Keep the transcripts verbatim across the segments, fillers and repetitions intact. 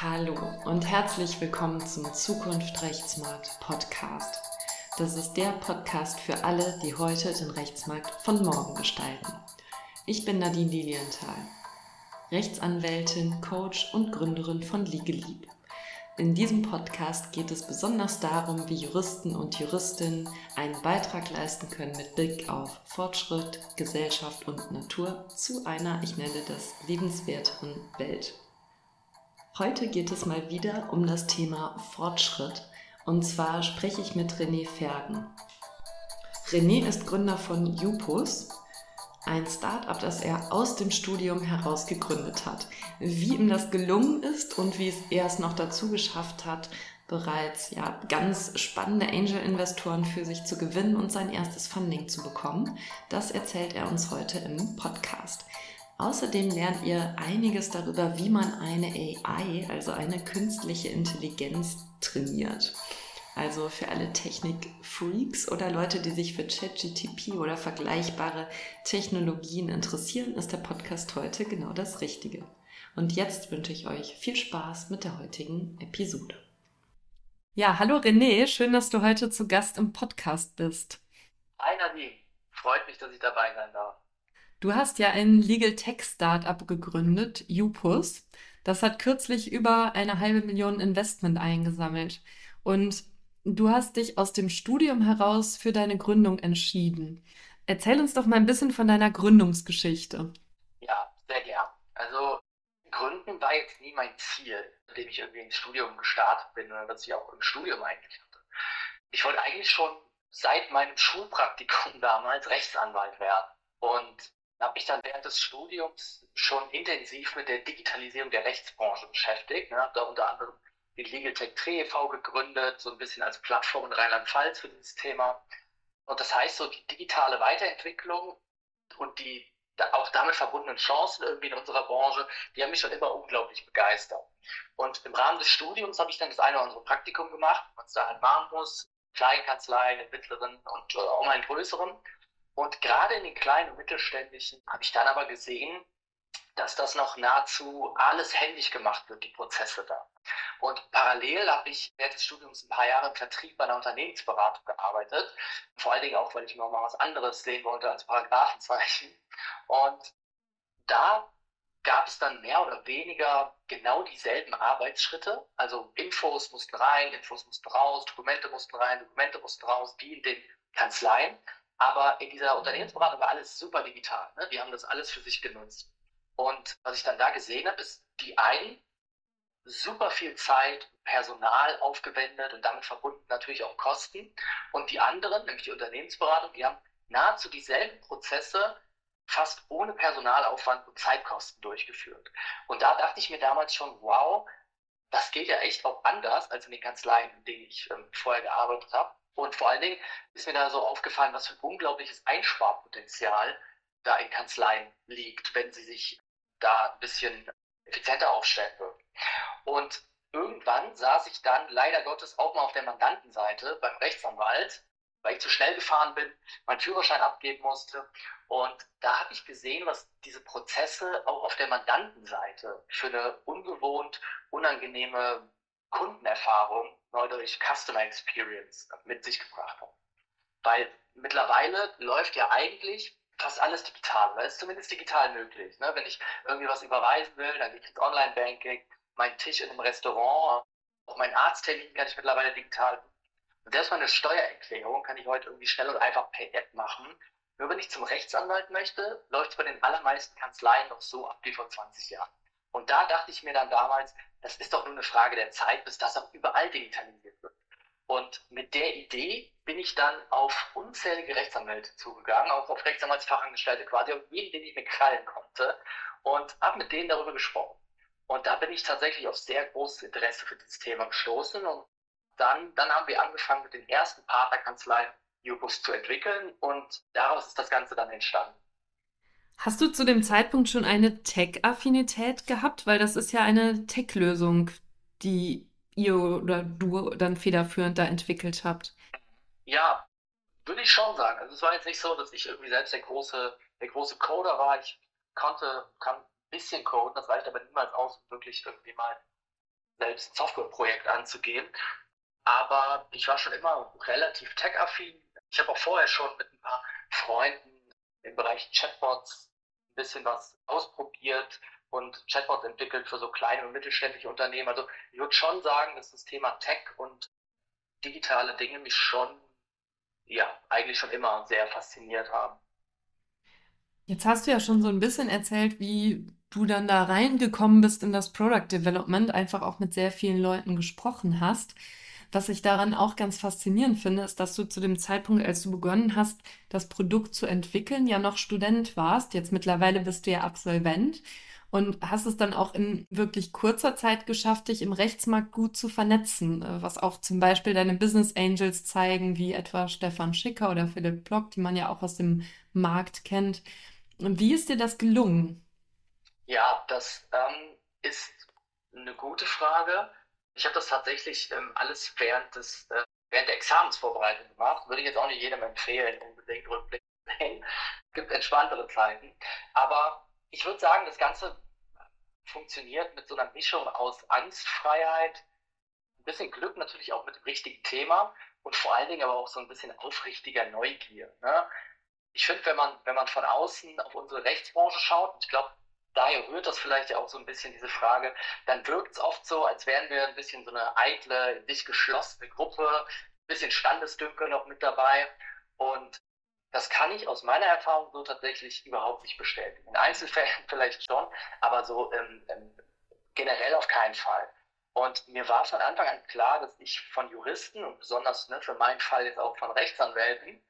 Hallo und herzlich willkommen zum Zukunft Rechtsmarkt Podcast. Das ist der Podcast für alle, die heute den Rechtsmarkt von morgen gestalten. Ich bin Nadine Lilienthal, Rechtsanwältin, Coach und Gründerin von Liegelieb. In diesem Podcast geht es besonders darum, wie Juristen und Juristinnen einen Beitrag leisten können mit Blick auf Fortschritt, Gesellschaft und Natur zu einer, ich nenne das, lebenswerteren Welt. Heute geht es mal wieder um das Thema Fortschritt, und zwar spreche ich mit René Fergen. René ist Gründer von Yupus, ein Start-up, das er aus dem Studium heraus gegründet hat. Wie ihm das gelungen ist und wie er es noch dazu geschafft hat, bereits ja, ganz spannende Angel-Investoren für sich zu gewinnen und sein erstes Funding zu bekommen, das erzählt er uns heute im Podcast. Außerdem lernt ihr einiges darüber, wie man eine A I, also eine künstliche Intelligenz, trainiert. Also für alle Technik-Freaks oder Leute, die sich für ChatGPT oder vergleichbare Technologien interessieren, ist der Podcast heute genau das Richtige. Und jetzt wünsche ich euch viel Spaß mit der heutigen Episode. Ja, hallo René, schön, dass du heute zu Gast im Podcast bist. Hi Nadine, freut mich, dass ich dabei sein darf. Du hast ja ein Legal Tech Startup gegründet, Yupus. Das hat kürzlich über eine halbe Million Investment eingesammelt. Und du hast dich aus dem Studium heraus für deine Gründung entschieden. Erzähl uns doch mal ein bisschen von deiner Gründungsgeschichte. Ja, sehr gern. Also Gründen war jetzt nie mein Ziel, indem ich irgendwie ins Studium gestartet bin oder was ich auch im Studium eigentlich hatte. Ich wollte eigentlich schon seit meinem Schulpraktikum damals Rechtsanwalt werden und habe mich dann während des Studiums schon intensiv mit der Digitalisierung der Rechtsbranche beschäftigt. Habe da unter anderem die Legal Tech e V gegründet, so ein bisschen als Plattform in Rheinland-Pfalz für dieses Thema. Und das heißt, so die digitale Weiterentwicklung und die auch damit verbundenen Chancen irgendwie in unserer Branche, die haben mich schon immer unglaublich begeistert. Und im Rahmen des Studiums habe ich dann das eine oder andere Praktikum gemacht, was da halt machen muss, Kleinkanzleien, in mittleren und äh, auch mal in größeren. Und gerade in den kleinen und mittelständischen habe ich dann aber gesehen, dass das noch nahezu alles händisch gemacht wird, die Prozesse da. Und parallel habe ich während des Studiums ein paar Jahre im Vertrieb bei einer Unternehmensberatung gearbeitet. Vor allen Dingen auch, weil ich noch mal was anderes sehen wollte als Paragraphenzeichen. Und da gab es dann mehr oder weniger genau dieselben Arbeitsschritte. Also Infos mussten rein, Infos mussten raus, Dokumente mussten rein, Dokumente mussten raus, die in den Kanzleien. Aber in dieser Unternehmensberatung war alles super digital. Ne? Die haben das alles für sich genutzt. Und was ich dann da gesehen habe, ist, die einen super viel Zeit, Personal aufgewendet und damit verbunden natürlich auch Kosten. Und die anderen, nämlich die Unternehmensberatung, die haben nahezu dieselben Prozesse fast ohne Personalaufwand und Zeitkosten durchgeführt. Und da dachte ich mir damals schon, wow, das geht ja echt auch anders als in den Kanzleien, in denen ich ähm, vorher gearbeitet habe. Und vor allen Dingen ist mir da so aufgefallen, was für ein unglaubliches Einsparpotenzial da in Kanzleien liegt, wenn sie sich da ein bisschen effizienter aufstellen würden. Und irgendwann saß ich dann leider Gottes auch mal auf der Mandantenseite beim Rechtsanwalt, weil ich zu schnell gefahren bin, meinen Führerschein abgeben musste. Und da habe ich gesehen, was diese Prozesse auch auf der Mandantenseite für eine ungewohnt unangenehme Kundenerfahrung, neudeutsch Customer Experience, mit sich gebracht haben. Weil mittlerweile läuft ja eigentlich fast alles digital, oder ist zumindest digital möglich. Ne? Wenn ich irgendwie was überweisen will, dann geht es ins Online-Banking, mein Tisch in einem Restaurant, auch mein Arzttermin kann ich mittlerweile digital. Und selbst meine Steuererklärung kann ich heute irgendwie schnell und einfach per App machen. Nur wenn ich zum Rechtsanwalt möchte, läuft es bei den allermeisten Kanzleien noch so ab wie vor zwanzig Jahren. Und da dachte ich mir dann damals, das ist doch nur eine Frage der Zeit, bis das auch überall digitalisiert wird. Und mit der Idee bin ich dann auf unzählige Rechtsanwälte zugegangen, auch auf Rechtsanwaltsfachangestellte, quasi auf jeden, den ich mir krallen konnte, und habe mit denen darüber gesprochen. Und da bin ich tatsächlich auf sehr großes Interesse für dieses Thema gestoßen. Und dann, dann haben wir angefangen, mit den ersten Partnerkanzleien Yupus zu entwickeln, und daraus ist das Ganze dann entstanden. Hast du zu dem Zeitpunkt schon eine Tech-Affinität gehabt? Weil das ist ja eine Tech-Lösung, die ihr oder du dann federführend da entwickelt habt. Ja, würde ich schon sagen. Also es war jetzt nicht so, dass ich irgendwie selbst der große, der große Coder war. Ich konnte kann ein bisschen coden, das reicht aber niemals aus, um wirklich irgendwie mal selbst ein Softwareprojekt anzugehen. Aber ich war schon immer relativ tech-affin. Ich habe auch vorher schon mit ein paar Freunden im Bereich Chatbots ein bisschen was ausprobiert und Chatbots entwickelt für so kleine und mittelständische Unternehmen. Also ich würde schon sagen, dass das Thema Tech und digitale Dinge mich schon, ja, eigentlich schon immer sehr fasziniert haben. Jetzt hast du ja schon so ein bisschen erzählt, wie du dann da reingekommen bist in das Product Development, einfach auch mit sehr vielen Leuten gesprochen hast. Was ich daran auch ganz faszinierend finde, ist, dass du zu dem Zeitpunkt, als du begonnen hast, das Produkt zu entwickeln, ja noch Student warst. Jetzt mittlerweile bist du ja Absolvent und hast es dann auch in wirklich kurzer Zeit geschafft, dich im Rechtsmarkt gut zu vernetzen, was auch zum Beispiel deine Business Angels zeigen, wie etwa Stefan Schicker oder Philipp Block, die man ja auch aus dem Markt kennt. Und wie ist dir das gelungen? Ja, das ähm, ist eine gute Frage. Ich habe das tatsächlich ähm, alles während des äh, während der Examensvorbereitung gemacht. Würde ich jetzt auch nicht jedem empfehlen, unbedingt rückblickend zu sehen. Es gibt entspanntere Zeiten. Aber ich würde sagen, das Ganze funktioniert mit so einer Mischung aus Angstfreiheit, ein bisschen Glück natürlich auch mit dem richtigen Thema und vor allen Dingen aber auch so ein bisschen aufrichtiger Neugier. Ne? Ich finde, wenn man, wenn man von außen auf unsere Rechtsbranche schaut, ich glaube, daher rührt das vielleicht ja auch so ein bisschen diese Frage, dann wirkt es oft so, als wären wir ein bisschen so eine eitle, in sich geschlossene Gruppe, ein bisschen Standesdünkel noch mit dabei. Und das kann ich aus meiner Erfahrung so tatsächlich überhaupt nicht bestätigen. In Einzelfällen vielleicht schon, aber so ähm, ähm, generell auf keinen Fall. Und mir war von Anfang an klar, dass ich von Juristen und besonders ne, für meinen Fall jetzt auch von Rechtsanwälten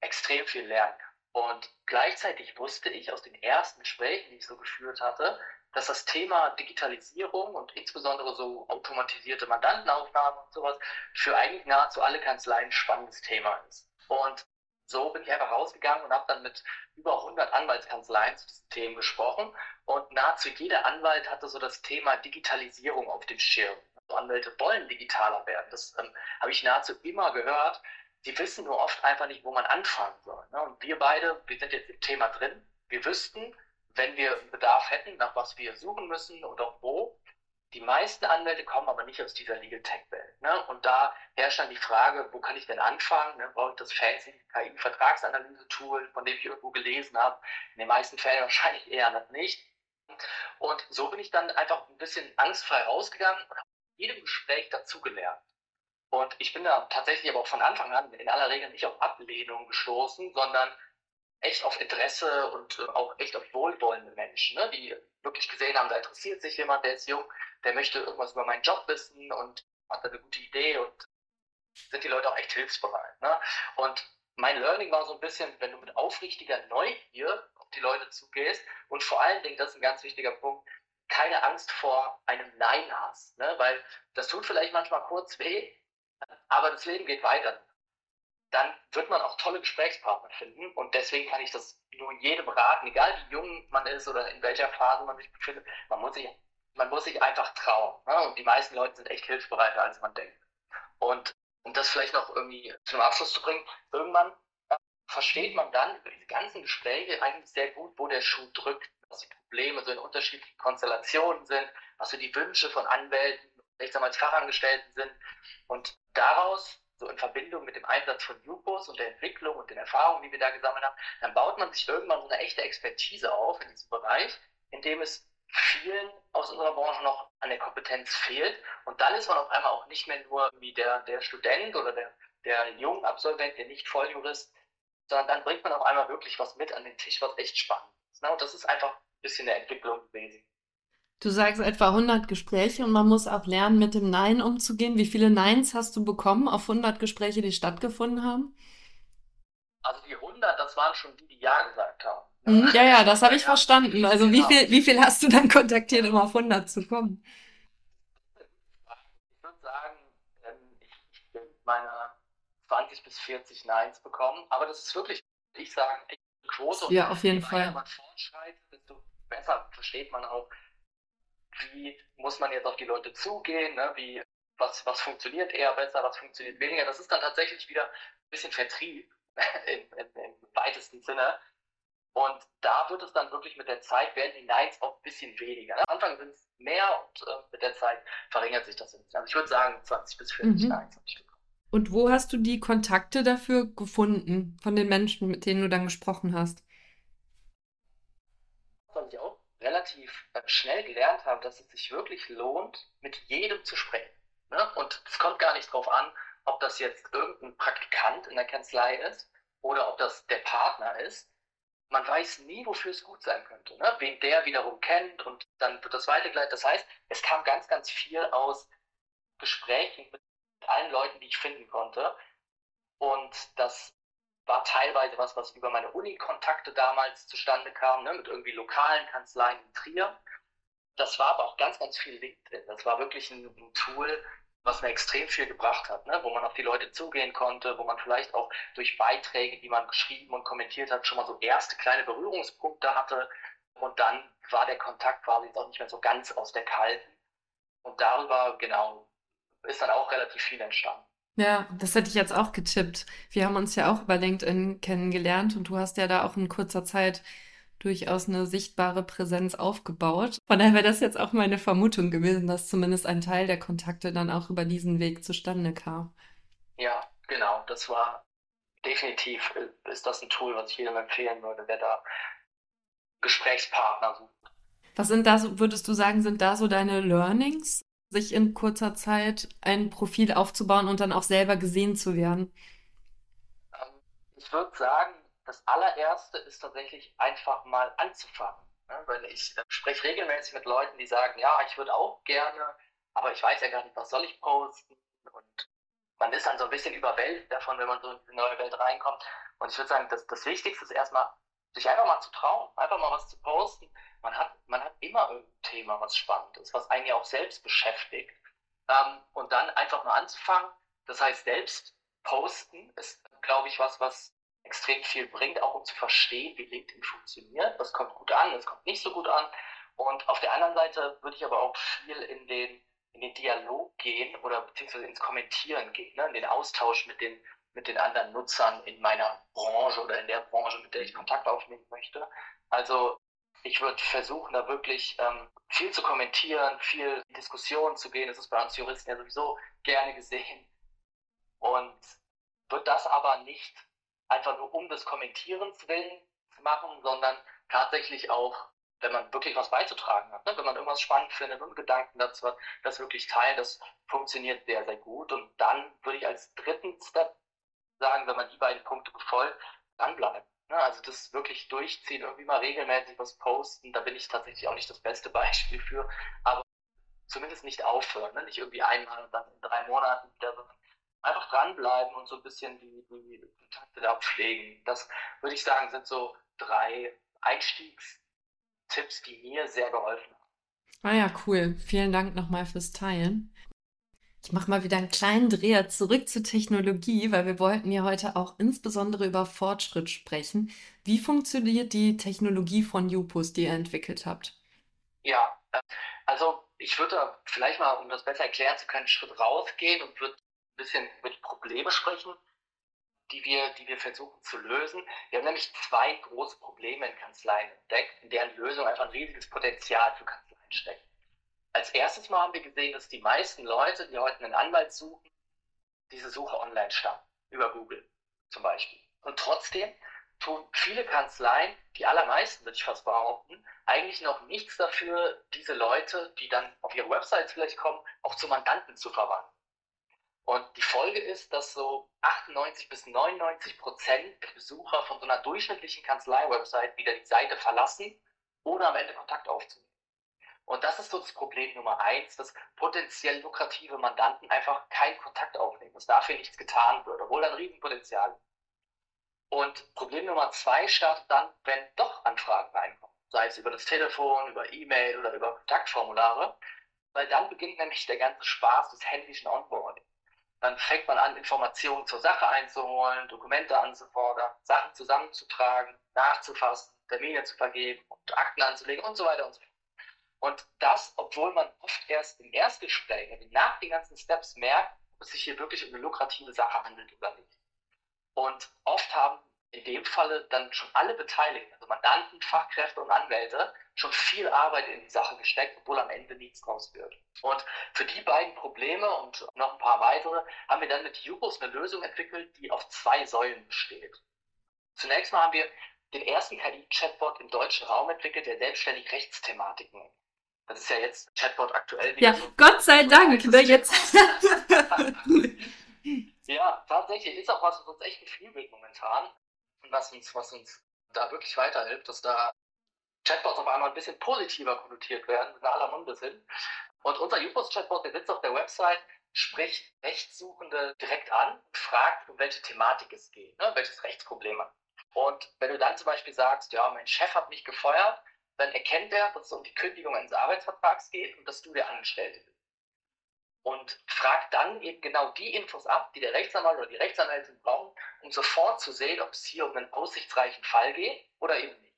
extrem viel lernen kann. Und gleichzeitig wusste ich aus den ersten Gesprächen, die ich so geführt hatte, dass das Thema Digitalisierung und insbesondere so automatisierte Mandantenaufnahmen und sowas für eigentlich nahezu alle Kanzleien ein spannendes Thema ist. Und so bin ich einfach rausgegangen und habe dann mit über hundert Anwaltskanzleien zu diesen Themen gesprochen. Und nahezu jeder Anwalt hatte so das Thema Digitalisierung auf dem Schirm. Also Anwälte wollen digitaler werden. Das ähm, habe ich nahezu immer gehört. Die wissen nur oft einfach nicht, wo man anfangen soll. Ne? Und wir beide, wir sind jetzt im Thema drin. Wir wüssten, wenn wir einen Bedarf hätten, nach was wir suchen müssen und auch wo. Die meisten Anwälte kommen aber nicht aus dieser Legal Tech Welt. Ne? Und da herrscht dann die Frage, wo kann ich denn anfangen? Ne? Brauche ich das fancy K I-Vertragsanalyse-Tool, von dem ich irgendwo gelesen habe? In den meisten Fällen wahrscheinlich eher noch nicht. Und so bin ich dann einfach ein bisschen angstfrei rausgegangen und habe in jedem Gespräch dazugelernt. Und ich bin da tatsächlich aber auch von Anfang an in aller Regel nicht auf Ablehnung gestoßen, sondern echt auf Interesse und auch echt auf wohlwollende Menschen, ne? Die wirklich gesehen haben, da interessiert sich jemand, der ist jung, der möchte irgendwas über meinen Job wissen und hat da eine gute Idee und sind die Leute auch echt hilfsbereit. Ne? Und mein Learning war so ein bisschen, wenn du mit aufrichtiger Neugier auf die Leute zugehst und vor allen Dingen, das ist ein ganz wichtiger Punkt, keine Angst vor einem Nein hast, ne? Weil das tut vielleicht manchmal kurz weh, aber das Leben geht weiter. Dann wird man auch tolle Gesprächspartner finden und deswegen kann ich das nur jedem raten, egal wie jung man ist oder in welcher Phase man sich befindet, man muss sich, man muss sich einfach trauen. Ne? Und die meisten Leute sind echt hilfsbereiter, als man denkt. Und um das vielleicht noch irgendwie zum Abschluss zu bringen, irgendwann äh, versteht man dann über diese ganzen Gespräche eigentlich sehr gut, wo der Schuh drückt, was die Probleme so in unterschiedlichen Konstellationen sind, was so die Wünsche von Anwälten, als Fachangestellten sind und daraus, so in Verbindung mit dem Einsatz von Yupus und der Entwicklung und den Erfahrungen, die wir da gesammelt haben, dann baut man sich irgendwann so eine echte Expertise auf in diesem Bereich, in dem es vielen aus unserer Branche noch an der Kompetenz fehlt und dann ist man auf einmal auch nicht mehr nur wie der, der Student oder der, der Jungabsolvent, der Nicht-Volljurist, sondern dann bringt man auf einmal wirklich was mit an den Tisch, was echt spannend ist. Ne? Und das ist einfach ein bisschen eine Entwicklung gewesen. Du sagst etwa hundert Gespräche und man muss auch lernen, mit dem Nein umzugehen. Wie viele Neins hast du bekommen auf hundert Gespräche, die stattgefunden haben? Also die hundert, das waren schon die, die Ja gesagt haben. Mhm, ja, ja, das habe ich ja verstanden. Also genau. wie viel wie viel hast du dann kontaktiert, um auf hundert zu kommen? Ich würde sagen, ich bin meine zwanzig bis vierzig Neins bekommen. Aber das ist wirklich, ich sage, eine Quote. Und ja, auf jeden Fall. Wenn man fortschreitet, desto besser versteht man auch, wie muss man jetzt auf die Leute zugehen, ne? Wie, was, was funktioniert eher besser, was funktioniert weniger. Das ist dann tatsächlich wieder ein bisschen Vertrieb im, im, im weitesten Sinne. Und da wird es dann wirklich mit der Zeit, werden die Nights auch ein bisschen weniger. Am Anfang sind es mehr und äh, mit der Zeit verringert sich das. Also ich würde sagen zwanzig bis vierzig mhm. Nights. Und wo hast du die Kontakte dafür gefunden, von den Menschen, mit denen du dann gesprochen hast? Was ich auch relativ schnell gelernt habe, dass es sich wirklich lohnt, mit jedem zu sprechen. Ne? Und es kommt gar nicht drauf an, ob das jetzt irgendein Praktikant in der Kanzlei ist oder ob das der Partner ist. Man weiß nie, wofür es gut sein könnte, ne? Wen der wiederum kennt und dann wird das weitergeleitet. Das heißt, es kam ganz, ganz viel aus Gesprächen mit allen Leuten, die ich finden konnte. Und das war teilweise was, was über meine Uni-Kontakte damals zustande kam, ne? Mit irgendwie lokalen Kanzleien in Trier. Das war aber auch ganz, ganz viel LinkedIn. Das war wirklich ein, ein Tool, was mir extrem viel gebracht hat, ne? Wo man auf die Leute zugehen konnte, wo man vielleicht auch durch Beiträge, die man geschrieben und kommentiert hat, schon mal so erste kleine Berührungspunkte hatte. Und dann war der Kontakt quasi jetzt auch nicht mehr so ganz aus der Kalten. Und darüber, genau, ist dann auch relativ viel entstanden. Ja, das hätte ich jetzt auch getippt. Wir haben uns ja auch über LinkedIn kennengelernt und du hast ja da auch in kurzer Zeit durchaus eine sichtbare Präsenz aufgebaut. Von daher wäre das jetzt auch meine Vermutung gewesen, dass zumindest ein Teil der Kontakte dann auch über diesen Weg zustande kam. Ja, genau. Das war definitiv, ist das ein Tool, was ich jedem empfehlen würde, wer da Gesprächspartner sucht. Was sind da so, würdest du sagen, sind da so deine Learnings, sich in kurzer Zeit ein Profil aufzubauen und dann auch selber gesehen zu werden? Ich würde sagen, das allererste ist tatsächlich einfach mal anzufangen. Ne? Weil ich äh, spreche regelmäßig mit Leuten, die sagen, ja, ich würde auch gerne, aber ich weiß ja gar nicht, was soll ich posten. Und man ist dann so ein bisschen überwältigt davon, wenn man so in die neue Welt reinkommt. Und ich würde sagen, das, das Wichtigste ist erstmal, sich einfach mal zu trauen, einfach mal was zu posten. Man hat, man hat immer irgendein Thema, was spannend ist, was einen ja auch selbst beschäftigt. Ähm, und dann einfach mal anzufangen. Das heißt, selbst posten ist, glaube ich, was, was extrem viel bringt, auch um zu verstehen, wie LinkedIn funktioniert. Was kommt gut an, was kommt nicht so gut an. Und auf der anderen Seite würde ich aber auch viel in den, in den Dialog gehen oder beziehungsweise ins Kommentieren gehen, ne? In den Austausch mit den, mit den anderen Nutzern in meiner Branche oder in der Branche, mit der ich Kontakt aufnehmen möchte. Also ich würde versuchen, da wirklich ähm, viel zu kommentieren, viel in Diskussionen zu gehen. Das ist bei uns Juristen ja sowieso gerne gesehen. Und wird das aber nicht einfach nur um des Kommentierens willen zu machen, sondern tatsächlich auch, wenn man wirklich was beizutragen hat, ne? Wenn man irgendwas spannend findet und Gedanken dazu hat, das wirklich teilen, das funktioniert sehr, sehr gut. Und dann würde ich als dritten Step sagen, wenn man die beiden Punkte befolgt, dranbleiben. Ne? Also das wirklich durchziehen, irgendwie mal regelmäßig was posten, da bin ich tatsächlich auch nicht das beste Beispiel für, aber zumindest nicht aufhören, ne? Nicht irgendwie einmal und dann in drei Monaten wieder so. Einfach dranbleiben und so ein bisschen die, die Kontakte da pflegen. Das, würde ich sagen, sind so drei Einstiegstipps, die mir sehr geholfen haben. Ah ja, cool. Vielen Dank nochmal fürs Teilen. Ich mache mal wieder einen kleinen Dreher zurück zur Technologie, weil wir wollten ja heute auch insbesondere über Fortschritt sprechen. Wie funktioniert die Technologie von Yupus, die ihr entwickelt habt? Ja, also ich würde da vielleicht mal, um das besser erklären zu können, einen Schritt rausgehen und würde bisschen über die Probleme sprechen, die wir, die wir versuchen zu lösen. Wir haben nämlich zwei große Probleme in Kanzleien entdeckt, in deren Lösung einfach ein riesiges Potenzial für Kanzleien steckt. Als erstes Mal haben wir gesehen, dass die meisten Leute, die heute einen Anwalt suchen, diese Suche online starten, über Google zum Beispiel. Und trotzdem tun viele Kanzleien, die allermeisten würde ich fast behaupten, eigentlich noch nichts dafür, diese Leute, die dann auf ihre Websites vielleicht kommen, auch zu Mandanten zu verwandeln. Und die Folge ist, dass so achtundneunzig bis neunundneunzig Prozent der Besucher von so einer durchschnittlichen Kanzlei-Website wieder die Seite verlassen, ohne am Ende Kontakt aufzunehmen. Und das ist so das Problem Nummer eins, dass potenziell lukrative Mandanten einfach keinen Kontakt aufnehmen, dass dafür nichts getan wird, obwohl da ein Riesenpotenzial ist. Und Problem Nummer zwei startet dann, wenn doch Anfragen reinkommen, sei es über das Telefon, über E-Mail oder über Kontaktformulare, weil dann beginnt nämlich der ganze Spaß des händischen Onboarding. Dann fängt man an, Informationen zur Sache einzuholen, Dokumente anzufordern, Sachen zusammenzutragen, nachzufassen, Termine zu vergeben, und Akten anzulegen und so weiter und so fort. Und das, obwohl man oft erst im Erstgespräch, nach den ganzen Steps merkt, ob es sich hier wirklich um eine lukrative Sache handelt oder nicht. Und oft haben in dem Falle dann schon alle Beteiligten, also Mandanten, Fachkräfte und Anwälte, schon viel Arbeit in die Sache gesteckt, obwohl am Ende nichts raus wird. Und für die beiden Probleme und noch ein paar weitere haben wir dann mit Yupus eine Lösung entwickelt, die auf zwei Säulen besteht. Zunächst mal haben wir den ersten K I-Chatbot im deutschen Raum entwickelt, der selbstständig Rechtsthematiken. Das ist ja jetzt Chatbot aktuell. Ja, so Gott sei so Dank. Jetzt. Ja, tatsächlich ist auch was, was uns echt gefiel wird momentan. Und was uns, was uns da wirklich weiterhilft, dass da Chatbots auf einmal ein bisschen positiver konnotiert werden, in aller Munde sind. Und unser Yupus-Chatbot, der sitzt auf der Website, spricht Rechtssuchende direkt an und fragt, um welche Thematik es geht, ne, welches Rechtsproblem. Und wenn du dann zum Beispiel sagst, ja, mein Chef hat mich gefeuert, dann erkennt er, dass es um die Kündigung eines Arbeitsvertrags geht und dass du der Angestellte bist. Und fragt dann eben genau die Infos ab, die der Rechtsanwalt oder die Rechtsanwältin brauchen, um sofort zu sehen, ob es hier um einen aussichtsreichen Fall geht oder eben nicht.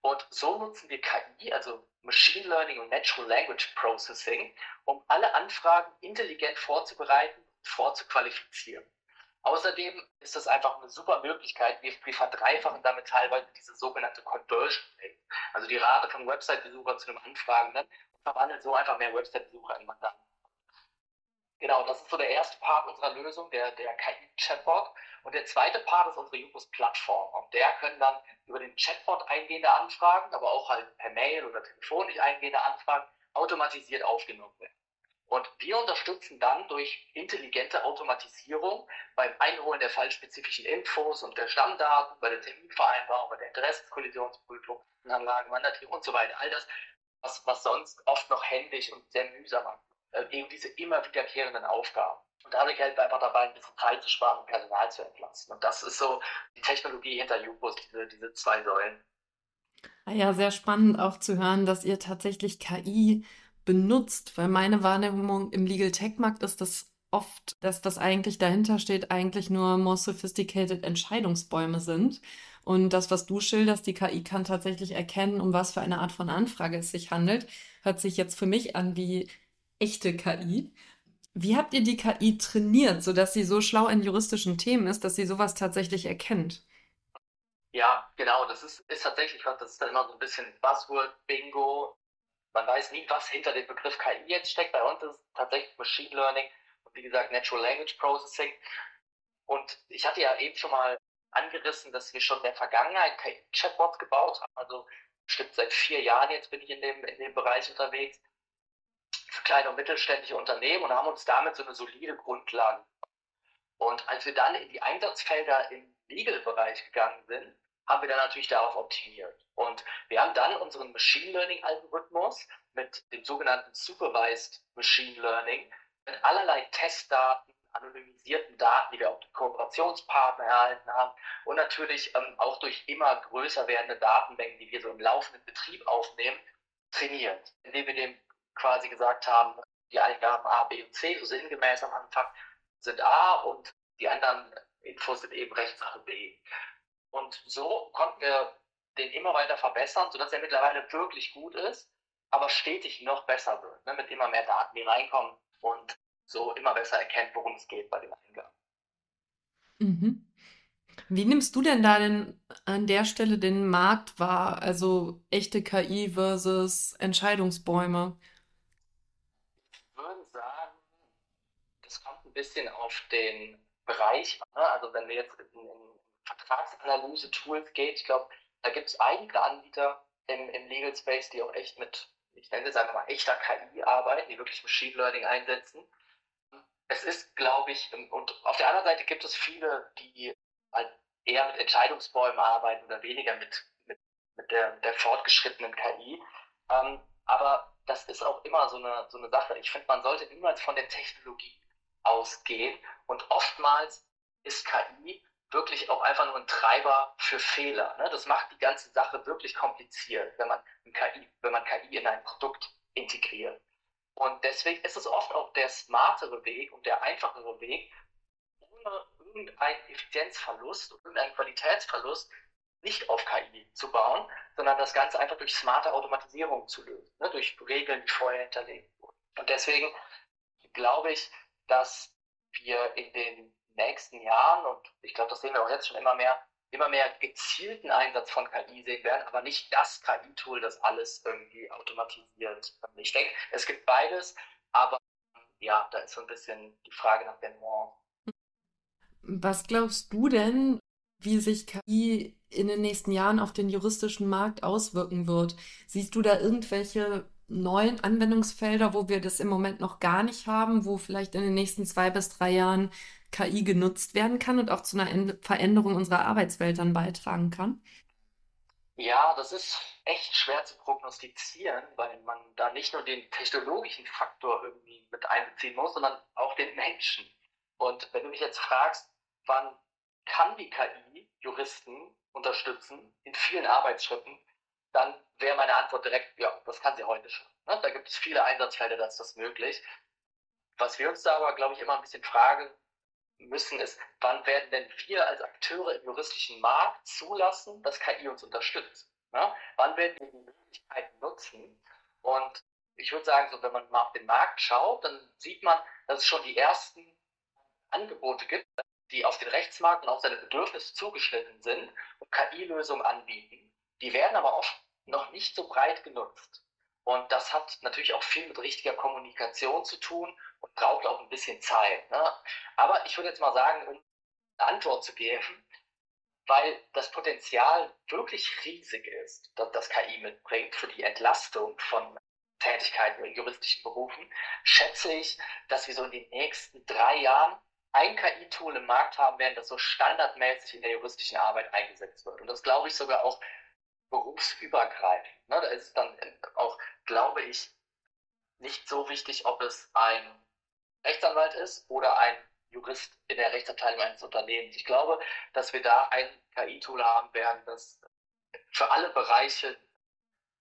Und so nutzen wir K I, also Machine Learning und Natural Language Processing, um alle Anfragen intelligent vorzubereiten und vorzuqualifizieren. Außerdem ist das einfach eine super Möglichkeit. Wir, wir verdreifachen damit teilweise diese sogenannte Conversion Rate, also die Rate von Website-Besucher zu einem Anfragenden, und verwandelt so einfach mehr Website-Besucher in Mandanten. Genau, das ist so der erste Part unserer Lösung, der, der K I-Chatbot. Und der zweite Part ist unsere Yupus-Plattform. Auf der können dann über den Chatbot eingehende Anfragen, aber auch halt per Mail oder telefonisch eingehende Anfragen automatisiert aufgenommen werden. Und wir unterstützen dann durch intelligente Automatisierung beim Einholen der fallspezifischen Infos und der Stammdaten, bei der Terminvereinbarung, bei der Interessenkollisionsprüfung, Anlagemandatierung und so weiter. All das, was, was sonst oft noch händisch und sehr mühsam macht. Äh, eben diese immer wiederkehrenden Aufgaben. Und dadurch halt einfach dabei, ein bisschen Zeit zu sparen und Personal zu entlasten. Und das ist so die Technologie hinter Yupus, diese, diese zwei Säulen. Ja, sehr spannend auch zu hören, dass ihr tatsächlich K I benutzt, weil meine Wahrnehmung im Legal Tech Markt ist das oft, dass das eigentlich dahinter steht, eigentlich nur more sophisticated Entscheidungsbäume sind. Und das, was du schilderst, die K I kann tatsächlich erkennen, um was für eine Art von Anfrage es sich handelt, hört sich jetzt für mich an wie echte K I. Wie habt ihr die K I trainiert, sodass sie so schlau in juristischen Themen ist, dass sie sowas tatsächlich erkennt? Ja, genau, das ist, ist tatsächlich was, das ist dann immer so ein bisschen Buzzword-Bingo. Man weiß nie, was hinter dem Begriff K I jetzt steckt. Bei uns ist es tatsächlich Machine Learning und wie gesagt Natural Language Processing. Und ich hatte ja eben schon mal angerissen, dass wir schon in der Vergangenheit K I-Chatbots gebaut haben. Also bestimmt seit vier Jahren jetzt bin ich in dem, in dem Bereich unterwegs für kleine und mittelständische Unternehmen und haben uns damit so eine solide Grundlage. Und als wir dann in die Einsatzfelder im Legal-Bereich gegangen sind, haben wir dann natürlich darauf optimiert. Und wir haben dann unseren Machine Learning-Algorithmus mit dem sogenannten Supervised Machine Learning mit allerlei Testdaten, anonymisierten Daten, die wir auch durch Kooperationspartner erhalten haben und natürlich ähm, auch durch immer größer werdende Datenmengen, die wir so im laufenden Betrieb aufnehmen, trainiert. Indem wir dem quasi gesagt haben, die Eingaben A, B und C, so sinngemäß am Anfang sind A und die anderen Infos sind eben Rechtssache B. Und so konnten wir den immer weiter verbessern, sodass er mittlerweile wirklich gut ist, aber stetig noch besser wird, ne, mit immer mehr Daten, die reinkommen und so immer besser erkennt, worum es geht bei den Eingaben. Mhm. Wie nimmst du denn da denn an der Stelle den Markt wahr, also echte K I versus Entscheidungsbäume? Ich würde sagen, das kommt ein bisschen auf den Bereich, ne? Also wenn wir jetzt in, in Vertragsanalyse-Tools geht. Ich glaube, da gibt es einige Anbieter im, im Legal Space, die auch echt mit, ich nenne es einfach mal, echter K I arbeiten, die wirklich Machine Learning einsetzen. Es ist, glaube ich, und auf der anderen Seite gibt es viele, die halt eher mit Entscheidungsbäumen arbeiten oder weniger mit, mit, mit, der, mit der fortgeschrittenen K I. Ähm, aber das ist auch immer so eine, so eine Sache. Ich finde, man sollte niemals von der Technologie ausgehen und oftmals ist K I wirklich auch einfach nur ein Treiber für Fehler. Ne? Das macht die ganze Sache wirklich kompliziert, wenn man, K I, wenn man K I in ein Produkt integriert. Und deswegen ist es oft auch der smartere Weg und der einfachere Weg, ohne irgendeinen Effizienzverlust und irgendeinen Qualitätsverlust nicht auf K I zu bauen, sondern das Ganze einfach durch smarte Automatisierung zu lösen, ne? Durch Regeln, die vorher hinterlegt wurden. Und deswegen glaube ich, dass wir in den nächsten Jahren, und ich glaube, das sehen wir auch jetzt schon immer mehr, immer mehr gezielten Einsatz von K I sehen werden, aber nicht das K I-Tool, das alles irgendwie automatisiert. Ich denke, es gibt beides, aber ja, da ist so ein bisschen die Frage nach der Nuance. Was glaubst du denn, wie sich K I in den nächsten Jahren auf den juristischen Markt auswirken wird? Siehst du da irgendwelche neuen Anwendungsfelder, wo wir das im Moment noch gar nicht haben, wo vielleicht in den nächsten zwei bis drei Jahren K I genutzt werden kann und auch zu einer Veränderung unserer Arbeitswelt dann beitragen kann? Ja, das ist echt schwer zu prognostizieren, weil man da nicht nur den technologischen Faktor irgendwie mit einbeziehen muss, sondern auch den Menschen. Und wenn du mich jetzt fragst, wann kann die K I Juristen unterstützen in vielen Arbeitsschritten, dann wäre meine Antwort direkt, ja, das kann sie heute schon. Ne? Da gibt es viele Einsatzfelder, da ist das möglich. Was wir uns da aber, glaube ich, immer ein bisschen fragen müssen, ist, wann werden denn wir als Akteure im juristischen Markt zulassen, dass K I uns unterstützt? Ne? Wann werden wir die Möglichkeiten nutzen? Und ich würde sagen, so, wenn man mal auf den Markt schaut, dann sieht man, dass es schon die ersten Angebote gibt, die auf den Rechtsmarkt und auf seine Bedürfnisse zugeschnitten sind und K I-Lösungen anbieten. Die werden aber oft noch nicht so breit genutzt. Und das hat natürlich auch viel mit richtiger Kommunikation zu tun und braucht auch ein bisschen Zeit. Ne? Aber ich würde jetzt mal sagen, um eine Antwort zu geben, weil das Potenzial wirklich riesig ist, das, das K I mitbringt für die Entlastung von Tätigkeiten in juristischen Berufen, schätze ich, dass wir so in den nächsten drei Jahren ein K I-Tool im Markt haben werden, das so standardmäßig in der juristischen Arbeit eingesetzt wird. Und das glaube ich sogar auch berufsübergreifend. Ne? Da ist es dann auch, glaube ich, nicht so wichtig, ob es ein Rechtsanwalt ist oder ein Jurist in der Rechtsabteilung eines Unternehmens. Ich glaube, dass wir da ein K I-Tool haben werden, das für alle Bereiche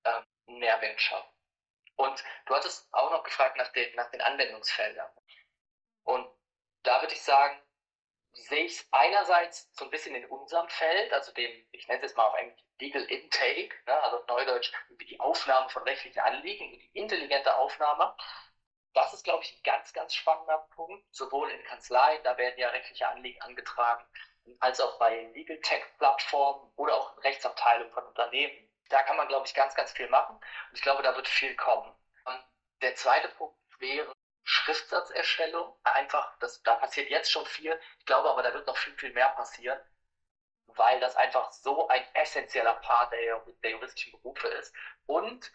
ähm, einen Mehrwert schafft. Und du hattest auch noch gefragt nach den, nach den Anwendungsfeldern. Und da würde ich sagen, sehe ich es einerseits so ein bisschen in unserem Feld, also dem, ich nenne es jetzt mal auf Englisch Legal Intake, ne, also neudeutsch die Aufnahme von rechtlichen Anliegen, die intelligente Aufnahme. Das ist, glaube ich, ein ganz, ganz spannender Punkt, sowohl in Kanzleien, da werden ja rechtliche Anliegen angetragen, als auch bei Legal Tech-Plattformen oder auch in Rechtsabteilungen von Unternehmen. Da kann man, glaube ich, ganz, ganz viel machen und ich glaube, da wird viel kommen. Und der zweite Punkt wäre Schriftsatzerstellung, einfach, das, da passiert jetzt schon viel, ich glaube aber, da wird noch viel, viel mehr passieren, weil das einfach so ein essentieller Part der, der juristischen Berufe ist und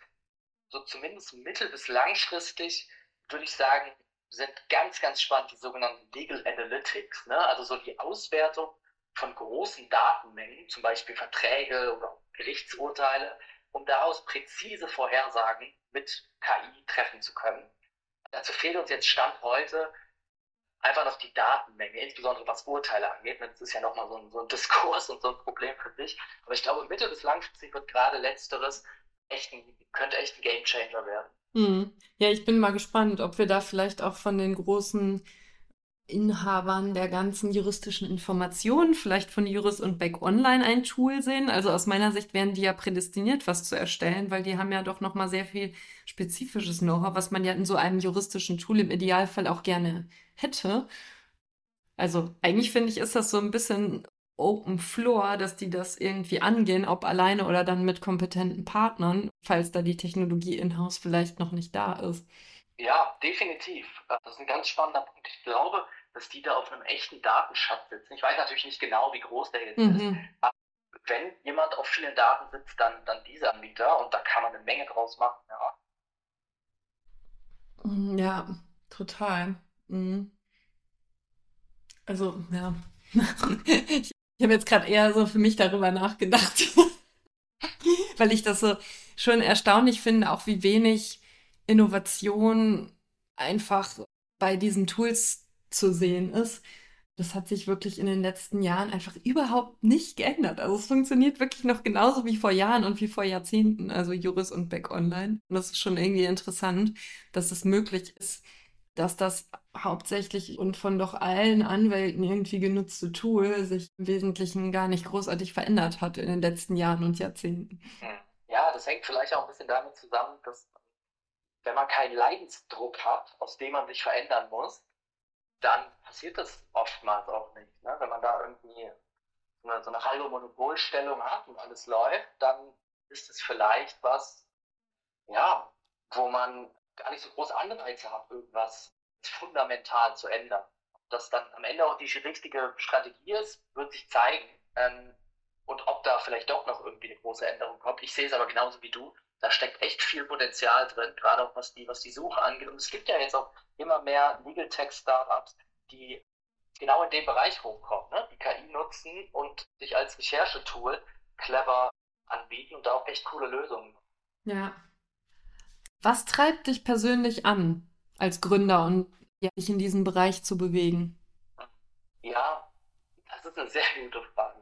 so zumindest mittel- bis langfristig, würde ich sagen, sind ganz, ganz spannend die sogenannten Legal Analytics, ne? Also so die Auswertung von großen Datenmengen, zum Beispiel Verträge oder Gerichtsurteile, um daraus präzise Vorhersagen mit K I treffen zu können. Dazu fehlt uns jetzt Stand heute einfach noch die Datenmenge, insbesondere was Urteile angeht. Das ist ja nochmal so ein, so ein Diskurs und so ein Problem für sich. Aber ich glaube, mittel- bis langfristig wird gerade Letzteres echt ein, könnte echt ein Gamechanger werden. Hm. Ja, ich bin mal gespannt, ob wir da vielleicht auch von den großen Inhabern der ganzen juristischen Informationen, vielleicht von Juris und Beck Online ein Tool sehen. Also aus meiner Sicht wären die ja prädestiniert, was zu erstellen, weil die haben ja doch nochmal sehr viel spezifisches Know-how, was man ja in so einem juristischen Tool im Idealfall auch gerne hätte. Also eigentlich finde ich, ist das so ein bisschen Open Floor, dass die das irgendwie angehen, ob alleine oder dann mit kompetenten Partnern, falls da die Technologie in-house vielleicht noch nicht da ist. Ja, definitiv. Das ist ein ganz spannender Punkt. Ich glaube, dass die da auf einem echten Datenschatz sitzen. Ich weiß natürlich nicht genau, wie groß der jetzt mhm. ist, aber wenn jemand auf vielen Daten sitzt, dann, dann dieser Anbieter und da kann man eine Menge draus machen. Ja, ja total. Mhm. Also, ja. Ich habe jetzt gerade eher so für mich darüber nachgedacht, weil ich das so schon erstaunlich finde, auch wie wenig Innovation einfach bei diesen Tools zu sehen ist. Das hat sich wirklich in den letzten Jahren einfach überhaupt nicht geändert. Also es funktioniert wirklich noch genauso wie vor Jahren und wie vor Jahrzehnten, also Juris und Beck Online. Und das ist schon irgendwie interessant, dass es möglich ist, dass das hauptsächlich und von doch allen Anwälten irgendwie genutzte Tool sich im Wesentlichen gar nicht großartig verändert hat in den letzten Jahren und Jahrzehnten. Ja, das hängt vielleicht auch ein bisschen damit zusammen, dass wenn man keinen Leidensdruck hat, aus dem man sich verändern muss, dann passiert das oftmals auch nicht. Ne? Wenn man da irgendwie eine, so eine halbe Monopolstellung hat und alles läuft, dann ist es vielleicht was, ja, wo man gar nicht so große Anreize hat, irgendwas fundamental zu ändern. Ob das dann am Ende auch die richtige Strategie ist, wird sich zeigen. Ähm, und ob da vielleicht doch noch irgendwie eine große Änderung kommt. Ich sehe es aber genauso wie du. Da steckt echt viel Potenzial drin, gerade auch was die, was die Suche angeht. Und es gibt ja jetzt auch immer mehr Legal Tech Startups, die genau in dem Bereich rumkommen, ne? Die K I nutzen und sich als Recherchetool clever anbieten und da auch echt coole Lösungen. Ja. Was treibt dich persönlich an, als Gründer und ja, dich in diesen Bereich zu bewegen? Ja, das ist eine sehr gute Frage.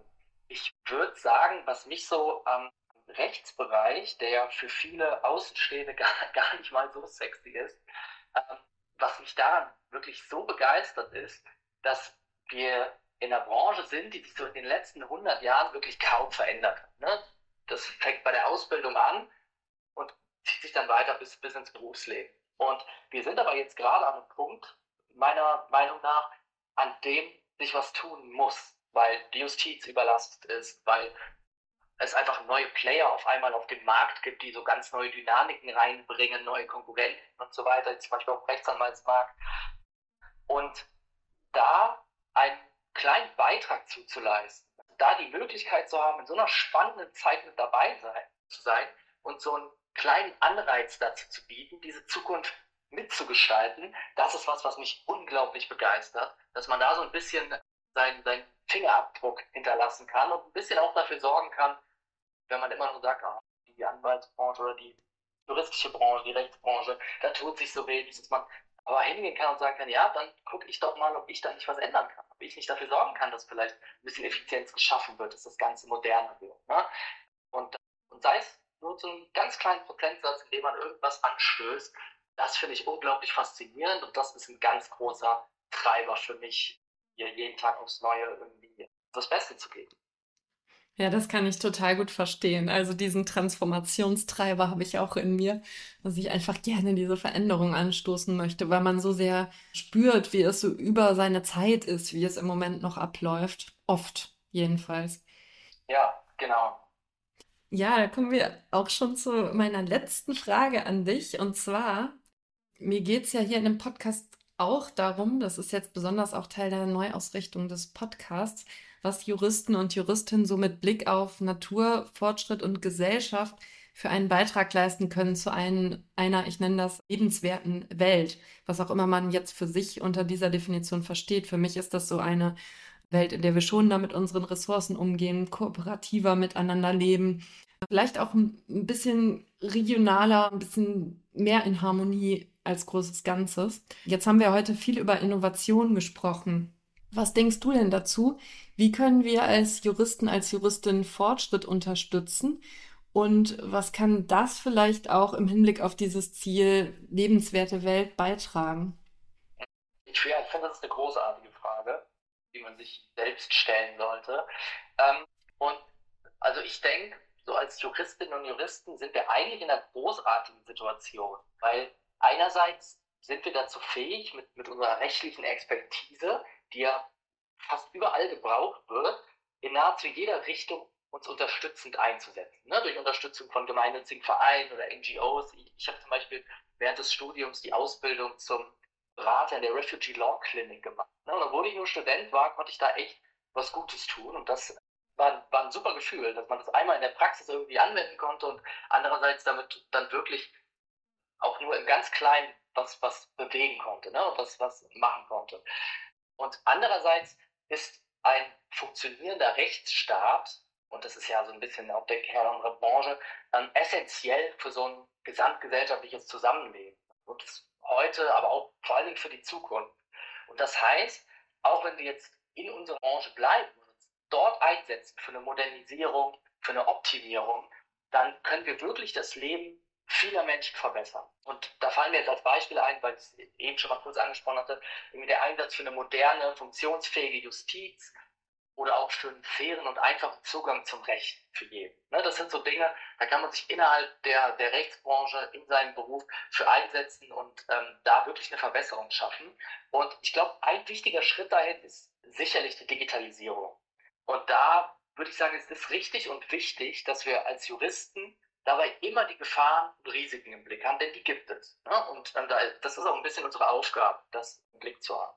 Ich würde sagen, was mich so am Rechtsbereich, der ja für viele Außenstehende gar, gar nicht mal so sexy ist, ähm, was mich daran wirklich so begeistert ist, dass wir in einer Branche sind, die sich so in den letzten hundert Jahren wirklich kaum verändert hat. Ne? Das fängt bei der Ausbildung an und zieht sich dann weiter bis, bis ins Berufsleben. Und wir sind aber jetzt gerade an einem Punkt, meiner Meinung nach, an dem sich was tun muss, weil die Justiz überlastet ist, weil es einfach neue Player auf einmal auf dem Markt gibt, die so ganz neue Dynamiken reinbringen, neue Konkurrenten und so weiter, jetzt zum Beispiel auch im Rechtsanwaltsmarkt. Und da einen kleinen Beitrag zuzuleisten, da die Möglichkeit zu haben, in so einer spannenden Zeit mit dabei sein, zu sein und so einen kleinen Anreiz dazu zu bieten, diese Zukunft mitzugestalten, das ist was, was mich unglaublich begeistert, dass man da so ein bisschen seinen, seinen Fingerabdruck hinterlassen kann und ein bisschen auch dafür sorgen kann, wenn man immer nur sagt, ah, die Anwaltsbranche oder die juristische Branche, die Rechtsbranche, da tut sich so wenig, dass man aber hingehen kann und sagen kann, ja, dann gucke ich doch mal, ob ich da nicht was ändern kann, ob ich nicht dafür sorgen kann, dass vielleicht ein bisschen Effizienz geschaffen wird, dass das Ganze moderner wird. Ne? Und, und sei es nur zu einem ganz kleinen Prozentsatz, indem man irgendwas anstößt, das finde ich unglaublich faszinierend und das ist ein ganz großer Treiber für mich, hier jeden Tag aufs Neue irgendwie das Beste zu geben. Ja, das kann ich total gut verstehen. Also diesen Transformationstreiber habe ich auch in mir, dass ich einfach gerne diese Veränderung anstoßen möchte, weil man so sehr spürt, wie es so über seine Zeit ist, wie es im Moment noch abläuft. Oft jedenfalls. Ja, genau. Ja, da kommen wir auch schon zu meiner letzten Frage an dich. Und zwar, mir geht es ja hier in dem Podcast auch darum, das ist jetzt besonders auch Teil der Neuausrichtung des Podcasts, was Juristen und Juristinnen so mit Blick auf Natur, Fortschritt und Gesellschaft für einen Beitrag leisten können zu einem, einer, ich nenne das, lebenswerten Welt, was auch immer man jetzt für sich unter dieser Definition versteht. Für mich ist das so eine Welt, in der wir schon da mit unseren Ressourcen umgehen, kooperativer miteinander leben, vielleicht auch ein bisschen regionaler, ein bisschen mehr in Harmonie als großes Ganzes. Jetzt haben wir heute viel über Innovation gesprochen. Was denkst du denn dazu? Wie können wir als Juristen, als Juristin Fortschritt unterstützen? Und was kann das vielleicht auch im Hinblick auf dieses Ziel lebenswerte Welt beitragen? Ich finde, das ist eine großartige Frage, die man sich selbst stellen sollte. Und also ich denke, so als Juristinnen und Juristen sind wir eigentlich in einer großartigen Situation, weil einerseits sind wir dazu fähig, mit, mit unserer rechtlichen Expertise, die ja fast überall gebraucht wird, in nahezu jeder Richtung uns unterstützend einzusetzen. Ne? Durch Unterstützung von gemeinnützigen Vereinen oder N G Os. Ich, ich habe zum Beispiel während des Studiums die Ausbildung zum Berater in der Refugee Law Clinic gemacht. Ne? Und obwohl ich nur Student war, konnte ich da echt was Gutes tun. Und das war, war ein super Gefühl, dass man das einmal in der Praxis irgendwie anwenden konnte und andererseits damit dann wirklich auch nur im ganz Kleinen was, was bewegen konnte, ne? was, was machen konnte. Und andererseits ist ein funktionierender Rechtsstaat, und das ist ja so ein bisschen auch der Kern unserer Branche, ähm, essentiell für so ein gesamtgesellschaftliches Zusammenleben. Und heute, aber auch vor allen Dingen für die Zukunft. Und das heißt, auch wenn wir jetzt in unserer Branche bleiben und uns dort einsetzen für eine Modernisierung, für eine Optimierung, dann können wir wirklich das Leben vieler Menschen verbessern. Und da fallen mir jetzt als Beispiel ein, weil ich es eben schon mal kurz angesprochen hatte, der Einsatz für eine moderne, funktionsfähige Justiz oder auch für einen fairen und einfachen Zugang zum Recht für jeden. Ne, das sind so Dinge, da kann man sich innerhalb der, der Rechtsbranche in seinem Beruf für einsetzen und ähm, da wirklich eine Verbesserung schaffen. Und ich glaube, ein wichtiger Schritt dahin ist sicherlich die Digitalisierung. Und da würde ich sagen, es ist richtig und wichtig, dass wir als Juristen dabei immer die Gefahren und Risiken im Blick haben, denn die gibt es. Ne? Und das ist auch ein bisschen unsere Aufgabe, das im Blick zu haben.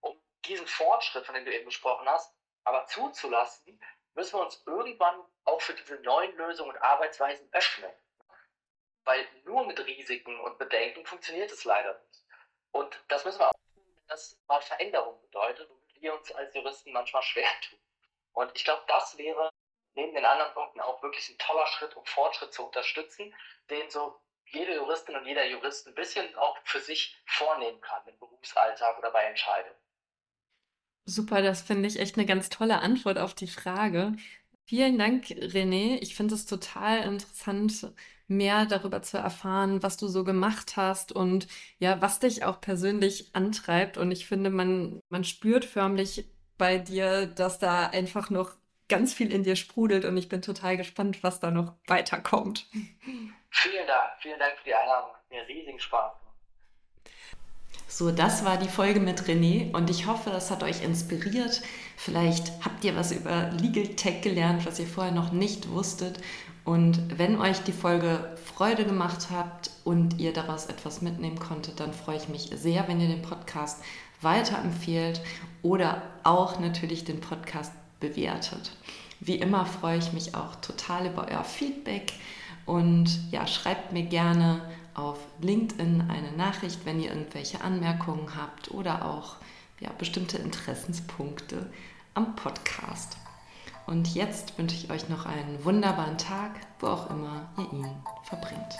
Um diesen Fortschritt, von dem du eben gesprochen hast, aber zuzulassen, müssen wir uns irgendwann auch für diese neuen Lösungen und Arbeitsweisen öffnen. Weil nur mit Risiken und Bedenken funktioniert es leider nicht. Und das müssen wir auch tun, wenn das mal Veränderung bedeutet und wir uns als Juristen manchmal schwer tun. Und ich glaube, das wäre neben den anderen Punkten auch wirklich ein toller Schritt, um Fortschritt zu unterstützen, den so jede Juristin und jeder Jurist ein bisschen auch für sich vornehmen kann im Berufsalltag oder bei Entscheidungen. Super, das finde ich echt eine ganz tolle Antwort auf die Frage. Vielen Dank, René. Ich finde es total interessant, mehr darüber zu erfahren, was du so gemacht hast und ja, was dich auch persönlich antreibt. Und ich finde, man, man spürt förmlich bei dir, dass da einfach noch ganz viel in dir sprudelt und ich bin total gespannt, was da noch weiterkommt. Vielen Dank, vielen Dank für die Einladung. Hat mir riesigen Spaß. So, das war die Folge mit René und ich hoffe, das hat euch inspiriert. Vielleicht habt ihr was über Legal Tech gelernt, was ihr vorher noch nicht wusstet. Und wenn euch die Folge Freude gemacht habt und ihr daraus etwas mitnehmen konntet, dann freue ich mich sehr, wenn ihr den Podcast weiterempfehlt oder auch natürlich den Podcast bewertet. Wie immer freue ich mich auch total über euer Feedback und ja, schreibt mir gerne auf LinkedIn eine Nachricht, wenn ihr irgendwelche Anmerkungen habt oder auch ja, bestimmte Interessenspunkte am Podcast. Und jetzt wünsche ich euch noch einen wunderbaren Tag, wo auch immer ihr ihn verbringt.